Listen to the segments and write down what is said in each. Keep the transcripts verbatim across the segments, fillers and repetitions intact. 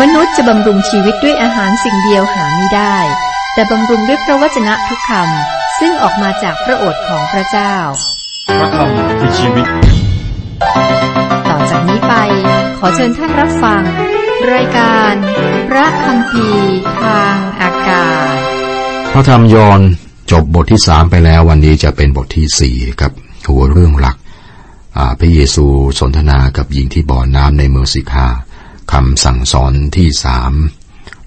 มนุษย์จะบำรุงชีวิตด้วยอาหารสิ่งเดียวหาไม่ได้แต่บำรุงด้วยพระวจนะทุกคำซึ่งออกมาจากพระโอษฐ์ของพระเจ้าพระคำคือชีวิตต่อจากนี้ไปขอเชิญท่านรับฟังรายการพระคัมภีร์ทางอากาศพระธรรมยอห์นจบบทที่สามไปแล้ววันนี้จะเป็นบทที่สี่ครับหัวเรื่องหลักพระเยซูสนทนากับหญิงที่บ่อน้ำในเมืองสิคาคำสั่งสอนที่สาม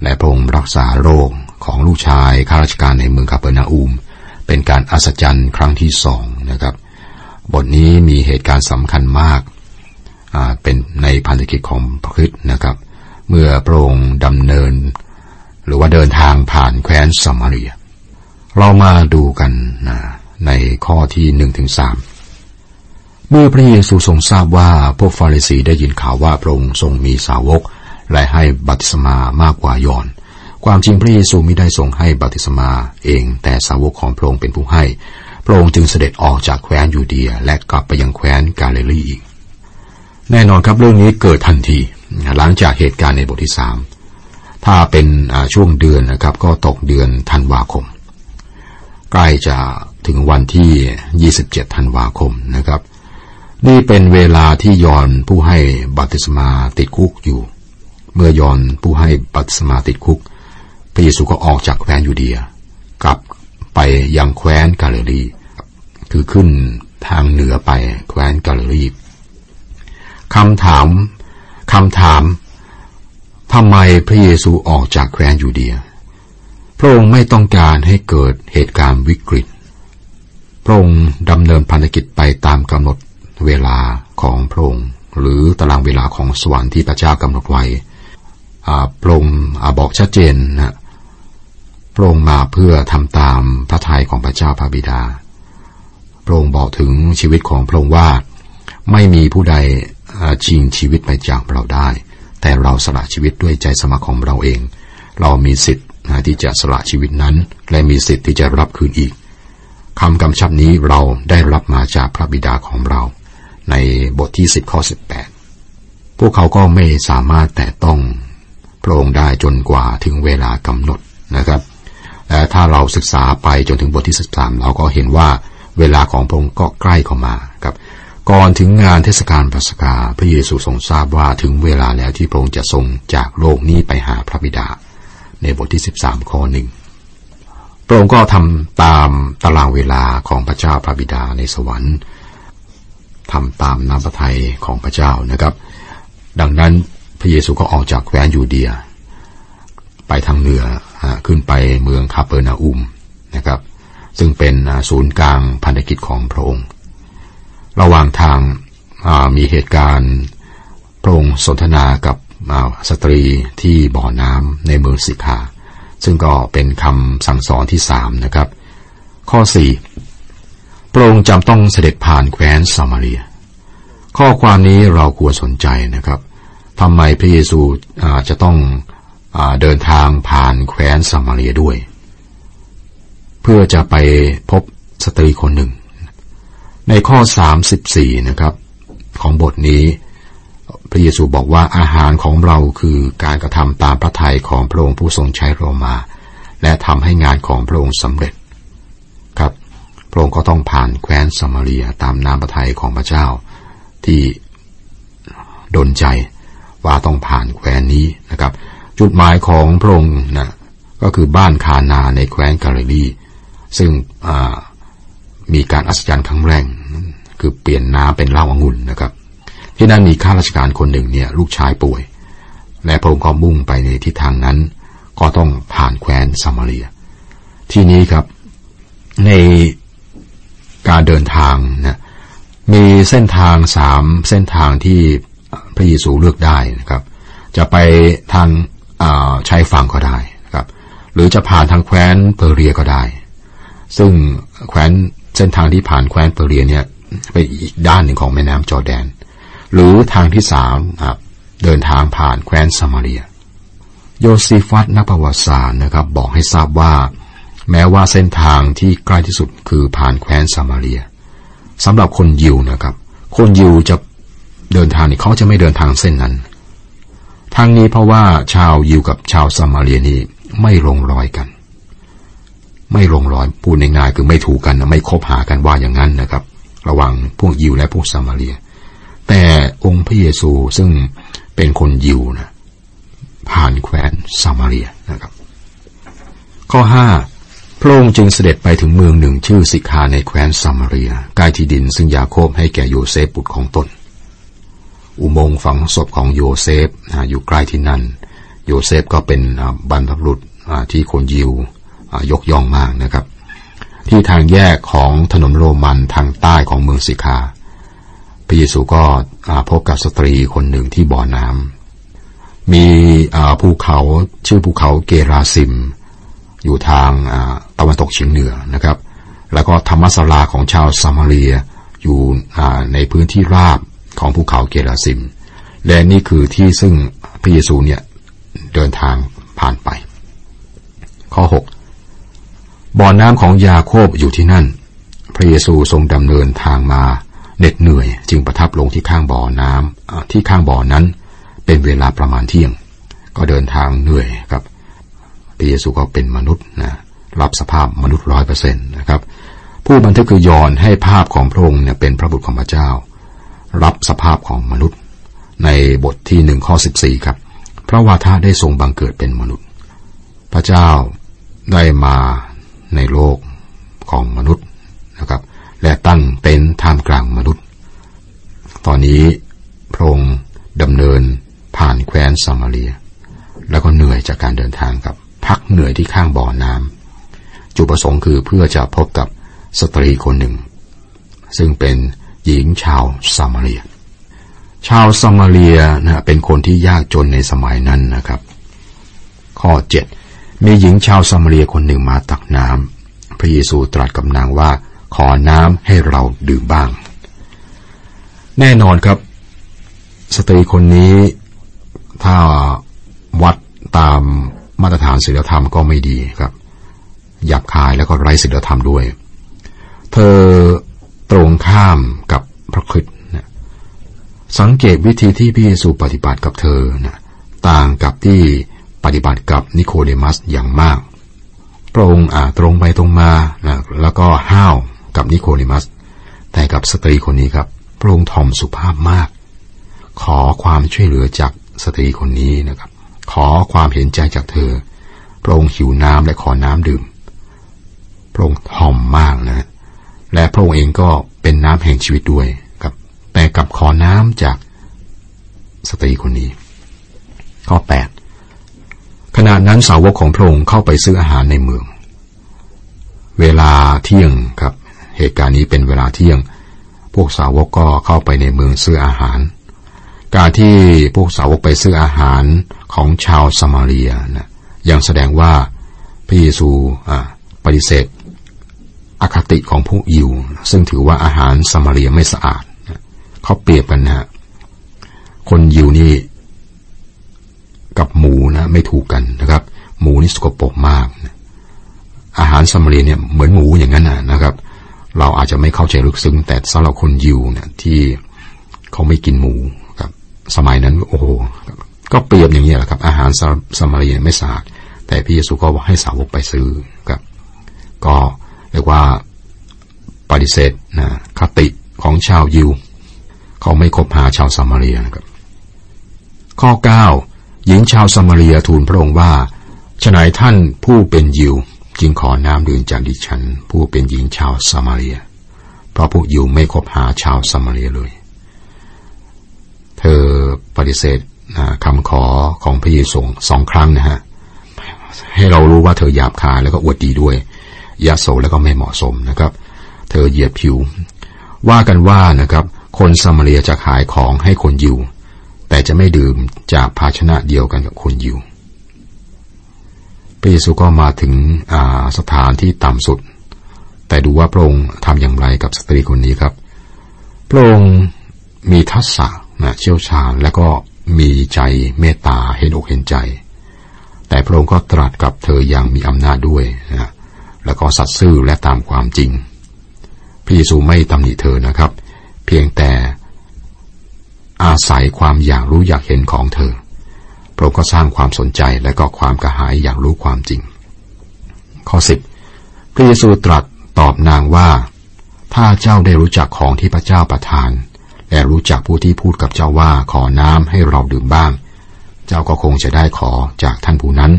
และพระองค์รักษาโรคของลูกชายข้าราชการในเมืองคาเปอร์นาอุมเป็นการอัศจรรย์ครั้งที่สองนะครับบทนี้มีเหตุการณ์สำคัญมากเป็นในพันธกิจของพระคริสต์นะครับเมื่อพระองค์ดำเนินหรือว่าเดินทางผ่านแคว้นสมาเรียเรามาดูกันนะในข้อที่หนึ่งถึงสามเมื่อพระเยซูทรงทราบว่าพวกฟาริสีได้ยินข่าวว่าพระองค์ทรงมีสาวกและให้บัพติศมามากกว่ายอห์นความจริงพระเยซูมิได้ทรงให้บัพติศมาเองแต่สาวกของพระองค์เป็นผู้ให้พระองค์จึงเสด็จออกจากแคว้นยูเดียและกลับไปยังแคว้นกาลิลีอีกแน่นอนครับเรื่องนี้เกิดทันทีหลังจากเหตุการณ์ในบทที่สามถ้าเป็นช่วงเดือนนะครับก็ตกเดือนธันวาคมใกล้จะถึงวันที่ยี่สิบเจ็ดธันวาคมนะครับนี่เป็นเวลาที่ยอห์นผู้ให้บัพติศมาติดคุกอยู่เมื่อยอห์นผู้ให้บัพติศมาติดคุกพระเยซูก็ออกจากแคว้นยูเดียกลับไปยังแคว้นกาลิลีคือขึ้นทางเหนือไปแคว้นกาลิลีคำถามคำถามทำไมพระเยซูออกจากแคว้นยูเดียพระองค์ไม่ต้องการให้เกิดเหตุการณ์วิกฤตพระองค์ดำเนินพันธกิจไปตามกำหนดเวลาของพระองค์หรือตารางเวลาของสวรรค์ที่พระเจ้ากำหนดไว้พระองค์บอกชัดเจนนะพระองค์มาเพื่อทำตามพระทัยของพระเจ้าพระบิดาพระองค์บอกถึงชีวิตของพระองค์ว่าไม่มีผู้ใดชิงชีวิตไปจากเราได้แต่เราสละชีวิตด้วยใจสมัครของเราเองเรามีสิทธิ์ที่จะสละชีวิตนั้นและมีสิทธิ์ที่จะรับคืนอีกคำกำชับนี้เราได้รับมาจากพระบิดาของเราในบทที่สิบข้อสิบแปดพวกเขาก็ไม่สามารถแตะต้องพระองค์ได้จนกว่าถึงเวลากำหนดนะครับและถ้าเราศึกษาไปจนถึงบทที่สิบสามเราก็เห็นว่าเวลาของพระองค์ก็ใกล้เข้ามาครับก่อนถึงงานเทศกาลปัสกาพระเยซูทรงทราบว่าถึงเวลาแล้วที่พระองค์จะทรงจากโลกนี้ไปหาพระบิดาในบทที่สิบสามข้อหนึ่งพระองค์ก็ทำตามตารางเวลาของพระเจ้าพระบิดาในสวรรค์ทำตามน้ำพระทัยของพระเจ้านะครับดังนั้นพระเยซูก็ออกจากแคว้นยูเดียไปทางเหนือขึ้นไปเมืองคาเปอร์นาอุมนะครับซึ่งเป็นศูนย์กลางพันธกิจของพระองค์ระหว่างทางมีเหตุการณ์พระองค์สนทนากับสตรีที่บ่อน้ำในเมืองสิคาซึ่งก็เป็นคำสั่งสอนที่สามนะครับข้อสี่พระองค์จำต้องเสด็จผ่านแคว้นซามาเรียข้อความนี้เราควรสนใจนะครับทำไมพระเยซูจะต้องเดินทางผ่านแคว้นซามาเรียด้วยเพื่อจะไปพบสตรีคนหนึ่งในข้อสามสิบสี่นะครับของบทนี้พระเยซูบอกว่าอาหารของเราคือการกระทำตามพระทัยของพระองค์ผู้ทรงใช้เรามาและทำให้งานของพระองค์สำเร็จครับพระองค์ก็ต้องผ่านแคว้นซามาเรียตามน้ำพระทัยของพระเจ้าที่ดลใจว่าต้องผ่านแคว้นนี้นะครับจุดหมายของพระองค์นะก็คือบ้านคานาในแคว้นกาลิลีซึ่งมีการอัศจรรย์ครั้งแรกคือเปลี่ยนน้ำเป็นเหล้าองุ่นนะครับที่นั่นมีข้าราชการคนหนึ่งเนี่ยลูกชายป่วยและพระองค์ก็มุ่งไปในทิศทางนั้นก็ต้องผ่านแคว้นซามาเรียที่นี้ครับในการเดินทางนะมีเส้นทางสามเส้นทางที่พระเยซูเลือกได้นะครับจะไปทางชายฝั่งก็ได้นะครับหรือจะผ่านทางแคว้นเปอร์เรียก็ได้ซึ่งแคว้นเส้นทางที่ผ่านแคว้นเปอร์เรียเนี่ยไปอีกด้านหนึ่งของแม่น้ำจอร์แดนหรือทางที่สามเดินทางผ่านแคว้นซามาเรียโยซีฟัสนักประวัติศาสตร์นะครับบอกให้ทราบว่าแม้ว่าเส้นทางที่ใกล้ที่สุดคือผ่านแคว้นซามาเรียสำหรับคนยิวนะครับคนยิวจะเดินทางนี่เขาจะไม่เดินทางเส้นนั้น ทั้งนี้เพราะว่าชาวยิวกับชาวซามาเรียนี่ไม่ลงรอยกันไม่ลงรอยพูดง่ายๆคือไม่ถูกกันไม่คบหากันว่าอย่างนั้นนะครับระหว่างพวกยิวและพวกซามาเรียแต่องค์พระเยซูซึ่งเป็นคนยิวนะผ่านแคว้นซามาเรียนะครับข้อห้าพระองค์จึงเสด็จไปถึงเมืองหนึ่งชื่อสิคาในแคว้นซามาเรียใกล้ที่ดินซึ่งยาโคบให้แก่โยเซฟบุตรของตนอุโมงค์ฝังศพของโยเซฟอยู่ใกล้ที่นั่นโยเซฟก็เป็นบรรพบุรุษที่คนยิวยกย่องมากนะครับที่ทางแยกของถนนโรมันทางใต้ของเมืองสิคาพระเยซูก็พบกับสตรีคนหนึ่งที่บ่อน้ำมีภูเขาชื่อภูเขาเกราซิมอยู่ทางตะวันตกเฉียงเหนือนะครับแล้วก็ธรรมศาลาของชาวซามาเรียอยู่ในพื้นที่ราบของภูเขาเกราซิมและนี่คือที่ซึ่งพระเยซูเนี่ยเดินทางผ่านไปข้อหกบ่อน้ำของยาโคบอยู่ที่นั่นพระเยซูทรงดำเนินทางมาเหน็ดเหนื่อยจึงประทับลงที่ข้างบ่อน้ำที่ข้างบ่อนั้นเป็นเวลาประมาณเที่ยงก็เดินทางเหนื่อยครับพระเยซูก็เป็นมนุษย์นะรับสภาพมนุษย์ ร้อยเปอร์เซ็นต์ นะครับผู้บันทึกคือยอห์นให้ภาพของพระองค์เนี่ยเป็นพระบุตรของพระเจ้ารับสภาพของมนุษย์ในบทที่หนึ่งข้อสิบสี่ครับพระวาทะได้ทรงบังเกิดเป็นมนุษย์พระเจ้าได้มาในโลกของมนุษย์นะครับและตั้งเต็นท์ท่ามกลางมนุษย์ตอนนี้พระองค์ดำเนินผ่านแคว้นซามาเรียแล้วก็เหนื่อยจากการเดินทางครับพักเหนื่อยที่ข้างบ่อน้ำจุดประสงค์คือเพื่อจะพบกับสตรีคนหนึ่งซึ่งเป็นหญิงชาวซามาเรียชาวซามาเรียนะเป็นคนที่ยากจนในสมัยนั้นนะครับข้อเจ็ดมีหญิงชาวซามาเรียคนหนึ่งมาตักน้ำพระเยซูตรัสกับนางว่าขอน้ำให้เราดื่มบ้างแน่นอนครับสตรีคนนี้ถ้าวัดตามมาตรฐานศีลธรรมก็ไม่ดีครับหยาบคายแล้วก็ไร้ศีลธรรมด้วยเธอตรงข้ามกับพระคริสต์นะสังเกตวิธีที่พระเยซูปฏิบัติกับเธอนะต่างกับที่ปฏิบัติกับนิโคเดมัสอย่างมากพระองค์ตรงไปตรงมานะแล้วก็ห้าวกับนิโคเดมัสแต่กับสตรีคนนี้ครับพระองค์ถ่อมสุภาพมากขอความช่วยเหลือจากสตรีคนนี้นะครับขอความเห็นใจจากเธอพระองค์หิวน้ำและขอน้ำดื่มพระองค์ถ่อมมากนะและพระองค์เองก็เป็นน้ำแห่งชีวิตด้วยครับแต่กับขอน้ำจากสตรีคนนี้ข้อแปดขณะนั้นสาวกของพระองค์เข้าไปซื้ออาหารในเมืองเวลาเที่ยงครับเหตุการณ์นี้เป็นเวลาเที่ยงพวกสาวกก็เข้าไปในเมืองซื้ออาหารการที่พวกสาวกไปซื้ออาหารของชาวซามาเรียนะยังแสดงว่าพระเยซูปฏิเสธอคติของพวกยิวซึ่งถือว่าอาหารซามาเรียไม่สะอาดเขาเปรียบกันนะฮะคนยิวนี่กับหมูนะไม่ถูกกันนะครับหมูนี่สกปรกมากอาหารซามาเรียเนี่ยเหมือนหมูอย่างนั้นนะครับเราอาจจะไม่เข้าใจลึกซึ้งแต่สำหรับคนยิวเนี่ยที่เขาไม่กินหมูครับสมัยนั้นโอ้โหก็เปรียบอย่างนี้แหละครับอาหารซามาเรียไม่สะอาดแต่พระเยซูก็ให้สาวกไปซื้อครับก็เรียกว่าปฏิเสธนะคติของชาวยิวเขาไม่คบหาชาวซามาเรียนะครับข้อเก้าหญิงชาวซามาเรียทูลพระองค์ว่าฉนัยท่านผู้เป็นยิวจึงขอน้ำดื่มจากดิฉันผู้เป็นหญิงชาวซามาเรียเพราะพวกยิวไม่คบหาชาวซามาเรียเลยเธอปฏิเสธนะคำขอของพระเยซูสองครั้งนะฮะให้เรารู้ว่าเธอหยาบคายแล้วก็อวดดีด้วยยะโสแล้วก็ไม่เหมาะสมนะครับเธอเหยียดผิวว่ากันว่านะครับคนซามาเรียจะขายของให้คนยิวแต่จะไม่ดื่มจากภาชนะเดียวกันกับคนยิวพระเยซูก็มาถึงสถานที่ต่ำสุดแต่ดูว่าพระองค์ทำอย่างไรกับสตรีคนนี้ครับพระองค์มีทักษะนะเชี่ยวชาญและก็มีใจเมตตาเห็นอกเห็นใจแต่พระองค์ก็ตรัสกับเธออย่างมีอำนาจด้วยนะแล้วก็สัตย์ซื่อและตามความจริงพระเยซูไม่ตำหนิเธอนะครับเพียงแต่อาศัยความอยากรู้อยากเห็นของเธอ พระองค์ก็สร้างความสนใจและก็ความกระหายอยากรู้ความจริงข้อสิบพระเยซูตรัสตอบนางว่าถ้าเจ้าได้รู้จักของที่พระเจ้าประทานและรู้จักผู้ที่พูดกับเจ้าว่าขอน้ำให้เราดื่มบ้างเจ้าก็คงจะได้ขอจากท่านผู้นั้น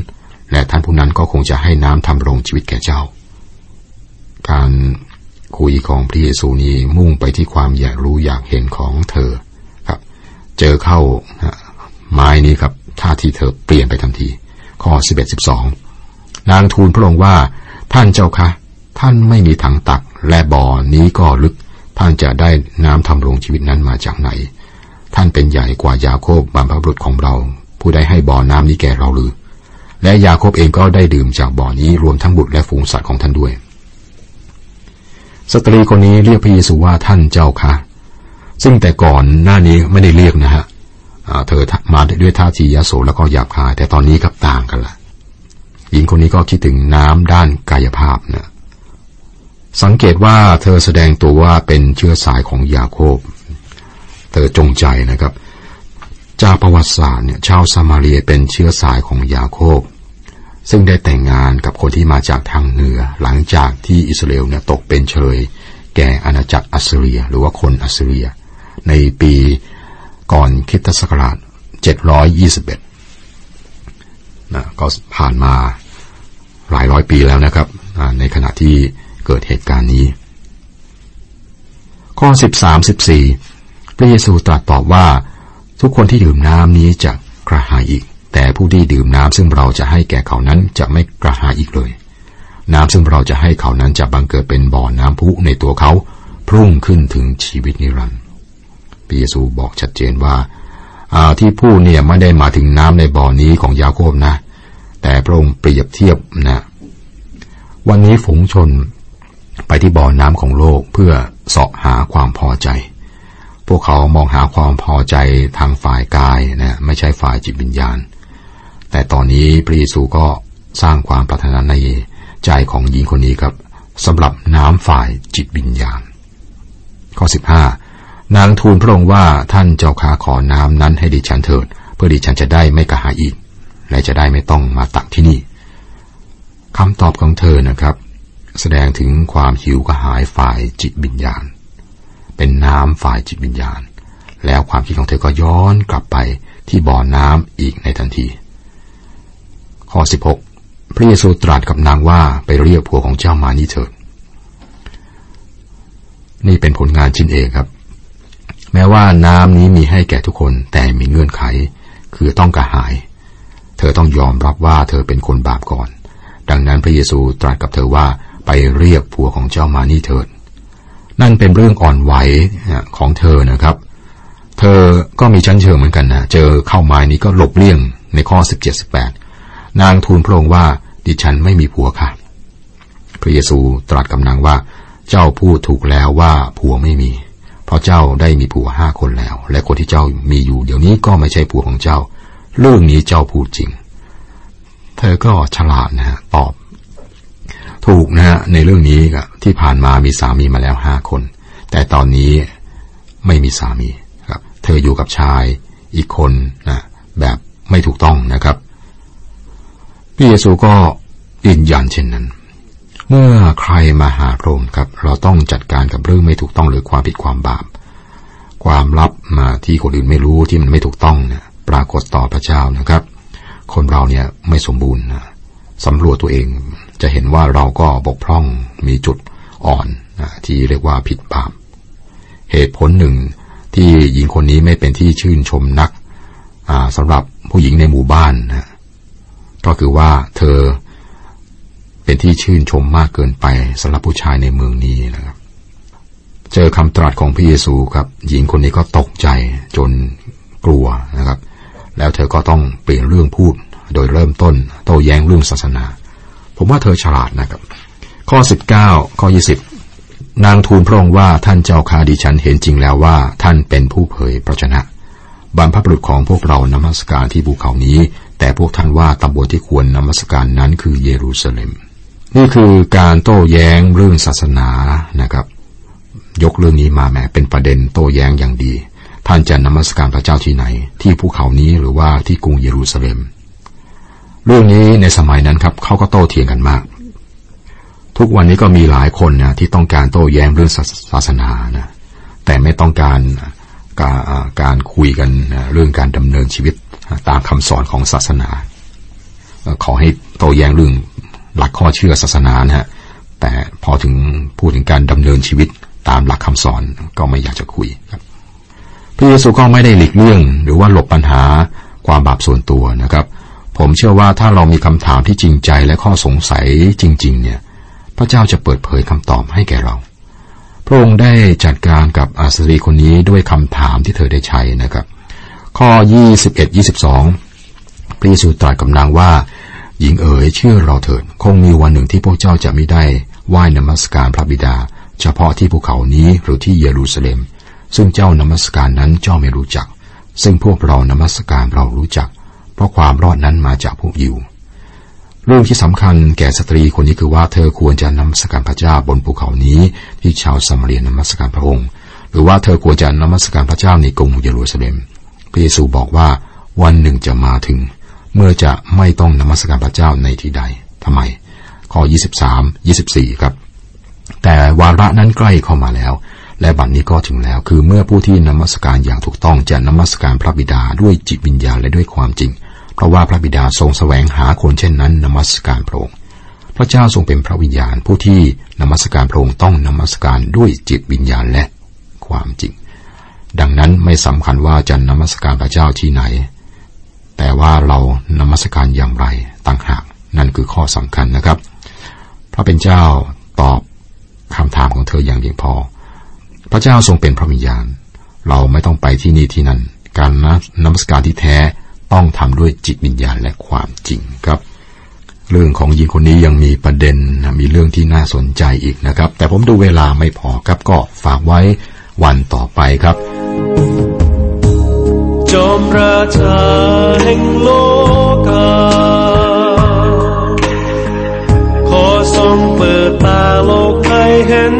และท่านผู้นั้นก็คงจะให้น้ำทำรงชีวิตแก่เจ้าการคุยของพระเยซูนี้มุ่งไปที่ความอยากรู้อยากเห็นของเธอครับเจอเข้าไม้นี้ครับท่าทีเธอเปลี่ยนไปทันทีข้อสิบเอ็ด สิบสองนางทูลพระองค์ว่าท่านเจ้าคะท่านไม่มีถังตักและบ่อนี้ก็ลึกท่านจะได้น้ำทำรงชีวิตนั้นมาจากไหนท่านเป็นใหญ่กว่ายาโคบบรรพบุรุษของเราผู้ได้ให้บ่อน้ำนี้แก่เราหรือและยาโคบเองก็ได้ดื่มจากบ่อนี้รวมทั้งบุตรและฝูงสัตว์ของท่านด้วยสตรีคนนี้เรียกพระเยซูว่าท่านเจ้าค่ะซึ่งแต่ก่อนหน้านี้ไม่ได้เรียกนะฮะเธอมาด้วยท่าทียโสแล้วก็หยาบคายแต่ตอนนี้ครับต่างกันละหญิงคนนี้ก็คิดถึงน้ำด้านกายภาพนะสังเกตว่าเธอแสดงตัวว่าเป็นเชื้อสายของยาโคบเธอจงใจนะครับจากประวัติศาสตร์เนี่ยชาวซามาเรียเป็นเชื้อสายของยาโคบซึ่งได้แต่งงานกับคนที่มาจากทางเหนือหลังจากที่อิสราเอลเนี่ยตกเป็นเชยแก่อาณาจักรอัสซีเรียหรือว่าคนอัสซีเรียในปีก่อนคริสตศักราชเจ็ดร้อยยี่สิบเอ็ดนะก็ผ่านมาหลายร้อยปีแล้วนะครับในขณะที่เกิดเหตุการณ์นี้ข้อสิบสาม สิบสี่พระเยซูตรัสตอบว่าทุกคนที่ดื่มน้ำนี้จะกระหายอีกแต่ผู้ที่ดื่มน้ำซึ่งเราจะให้แก่เขานั้นจะไม่กระหายอีกเลยน้ำซึ่งเราจะให้เขานั้นจะบังเกิดเป็นบ่อน้ำพุในตัวเขาพุ่งขึ้นถึงชีวิตนิรันดร์พระเยซูบอกชัดเจนว่าที่พูดเนี่ยไม่ได้มาถึงน้ำในบ่อนี้ของยาโคบนะแต่พระองค์เปรียบเทียบนะวันนี้ฝูงชนไปที่บ่อน้ำของโลกเพื่อเสาะหาความพอใจพวกเขามองหาความพอใจทางฝ่ายกายนะไม่ใช่ฝ่ายจิตวิญญาณแต่ตอนนี้พระเยซูก็สร้างความปรารถนาในใจของหญิงคนนี้ครับสำหรับน้ำฝ่ายจิตวิญญาณข้อสิบห้านางทูลพระองค์ว่าท่านเจ้าข้าขอน้ำนั้นให้ดิฉันเถิดเพื่อดิฉันจะได้ไม่กระหายอีกและจะได้ไม่ต้องมาตักที่นี่คำตอบของเธอนะครับแสดงถึงความหิวกระหายฝ่ายจิตวิญญาณเป็นน้ำฝ่ายจิตวิญญาณแล้วความคิดของเธอก็ย้อนกลับไปที่บ่อน้ำอีกในทันทีข้อสิบหกพระเยซูตรัสกับนางว่าไปเรียกผัวของเจ้ามานี่เถิดนี่เป็นผลงานชิ้นเอกครับแม้ว่าน้ำนี้มีให้แก่ทุกคนแต่มีเงื่อนไขคือต้องกระหายเธอต้องยอมรับว่าเธอเป็นคนบาปก่อนดังนั้นพระเยซูตรัสกับเธอว่าไปเรียกผัวของเจ้ามานี่เถิดนั่นเป็นเรื่องอ่อนไหวของเธอนะครับเธอก็มีชั้นเชิงเหมือนกันนะเจอเข้าไม้นี้ก็หลบเลี่ยงในข้อสิบเจ็ด สิบแปดนางทูลพระองค์ว่าดิฉันไม่มีผัวค่ะพระเยซูตรัสกับนางว่าเจ้าพูดถูกแล้วว่าผัวไม่มีเพราะเจ้าได้มีผัวห้าคนแล้วและคนที่เจ้ามีอยู่เดี๋ยวนี้ก็ไม่ใช่ผัวของเจ้าเรื่องนี้เจ้าพูดจริงเธอก็ฉลาดนะฮะตอบถูกนะฮะในเรื่องนี้ที่ผ่านมามีสามีมาแล้วห้าคนแต่ตอนนี้ไม่มีสามีครับเธออยู่กับชายอีกคนนะแบบไม่ถูกต้องนะครับพระเยซูก็ยืนยันเช่นนั้นเมื่อใครมาหาพระองค์ครับเราต้องจัดการกับเรื่องไม่ถูกต้องหรือความผิดความบาปความลับมาที่คนอื่นไม่รู้ที่มันไม่ถูกต้องนะปรากฏต่อพระเจ้านะครับคนเราเนี่ยไม่สมบูรณ์นะสำรวจตัวเองจะเห็นว่าเราก็บกพร่องมีจุดอ่อนนะที่เรียกว่าผิดบาปเหตุผลหนึ่งที่หญิงคนนี้ไม่เป็นที่ชื่นชมนักสำหรับผู้หญิงในหมู่บ้านนะก็คือว่าเธอเป็นที่ชื่นชมมากเกินไปสำหรับผู้ชายในเมืองนี้นะครับเจอคำตรัสของพระเยซูครับหญิงคนนี้ก็ตกใจจนกลัวนะครับแล้วเธอก็ต้องเปลี่ยนเรื่องพูดโดยเริ่มต้นโต้แย้งเรื่องศาสนาผมว่าเธอฉลาดนะครับข้อสิบเก้าข้อยี่สิบนางทูลพระองค์ว่าท่านเจ้าข้าดิฉันเห็นจริงแล้วว่าท่านเป็นผู้เผยพระชนะบรรพบุรุษของพวกเรานมัสการที่ภูเขานี้แต่พวกท่านว่าตำบลที่ควรนมัสการนั้นคือเยรูซาเล็มนี่คือการโต้แย้งเรื่องศาสนานะครับยกเรื่องนี้มาแม้เป็นประเด็นโต้แย้งอย่างดี ท่านจะนมัสการพระเจ้าที่ไหนที่ภูเขานี้หรือว่าที่กรุงเยรูซาเล็มเรื่องนี้ในสมัยนั้นครับเขาก็โต้เถียงกันมากทุกวันนี้ก็มีหลายคนนะที่ต้องการโต้แย้งเรื่องศาสนานะแต่ไม่ต้องการการคุยกันเรื่องการดำเนินชีวิตตามคำสอนของศาสนาขอให้โต้แย้งเรื่องหลักข้อเชื่อศาสนานะฮะแต่พอถึงพูดถึงการดำเนินชีวิตตามหลักคำสอนก็ไม่อยากจะคุยครับพระเยซูก็ไม่ได้หลีกเลี่ยงหรือว่าหลบปัญหาความบาปส่วนตัวนะครับผมเชื่อว่าถ้าเรามีคำถามที่จริงใจและข้อสงสัยจริงๆเนี่ยพระเจ้าจะเปิดเผยคำตอบให้แก่เราพระองค์ได้จัดการกับอาสรีคนนี้ด้วยคำถามที่เธอได้ใช้นะครับข้อ ยี่สิบเอ็ด ยี่สิบสอง พระเยซูตรัสกับนางว่าหญิงเอ๋ยเชื่อเราเถิดคงมีวันหนึ่งที่พวกเจ้าจะไม่ได้ไหว้นมัสการพระบิดาเฉพาะที่ภูเขานี้หรือที่เยรูซาเล็มซึ่งเจ้านมัสการนั้นเจ้าไม่รู้จักซึ่งพวกเรานมัสการเรารู้จักเพราะความรอดนั้นมาจากพวกยิวเรื่องที่สำคัญแก่สตรีคนนี้คือว่าเธอควรจะนมัสการพระเจ้าบนภูเขานี้ที่ชาวซามาเรียนมัสการพระองค์หรือว่าเธอควรจะนมัสการพระเจ้าในกรุงเยรูซาเล็มพระเยซูบอกว่าวันหนึ่งจะมาถึงเมื่อจะไม่ต้องนมัสการพระเจ้าในที่ใดทำไมข้อยี่สิบสาม ยี่สิบสี่ครับแต่วาระนั้นใกล้เข้ามาแล้วและบัดนี้ก็ถึงแล้วคือเมื่อผู้ที่นมัสการอย่างถูกต้องจะนมัสการพระบิดาด้วยจิตวิญญาณและด้วยความจริงเพราะว่าพระบิดาทรงแสวงหาคนเช่นนั้นนมัสการพระองค์พระเจ้าทรงเป็นพระวิญญาณผู้ที่นมัสการพระองค์ต้องนมัสการด้วยจิตวิญญาณและความจริงดังนั้นไม่สำคัญว่าจะนมัสการพระเจ้าที่ไหนแต่ว่าเรานมัสการอย่างไรต่างหากนั่นคือข้อสำคัญนะครับพระเป็นเจ้าตอบคำถามของเธออย่างเพียงพอพระเจ้าทรงเป็นพระวิญญาณเราไม่ต้องไปที่นี่ที่นั่นการนมัสการที่แท้ต้องทำด้วยจิตวิญญาณและความจริงครับเรื่องของหญิงคนนี้ยังมีประเด็นมีเรื่องที่น่าสนใจอีกนะครับแต่ผมดูเวลาไม่พอครับก็ฝากไว้วันต่อไปครับจอมราชาแห่งโลกาขอทรงเปิดตาโลกให้เห็น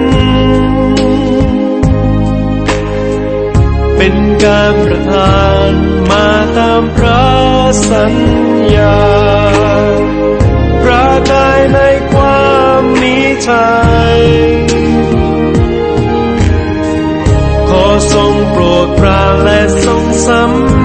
เป็นการประทานมาตามพระสัญญาพระกายในความมีชัยขอทรงโปรดปรานและทรงสำ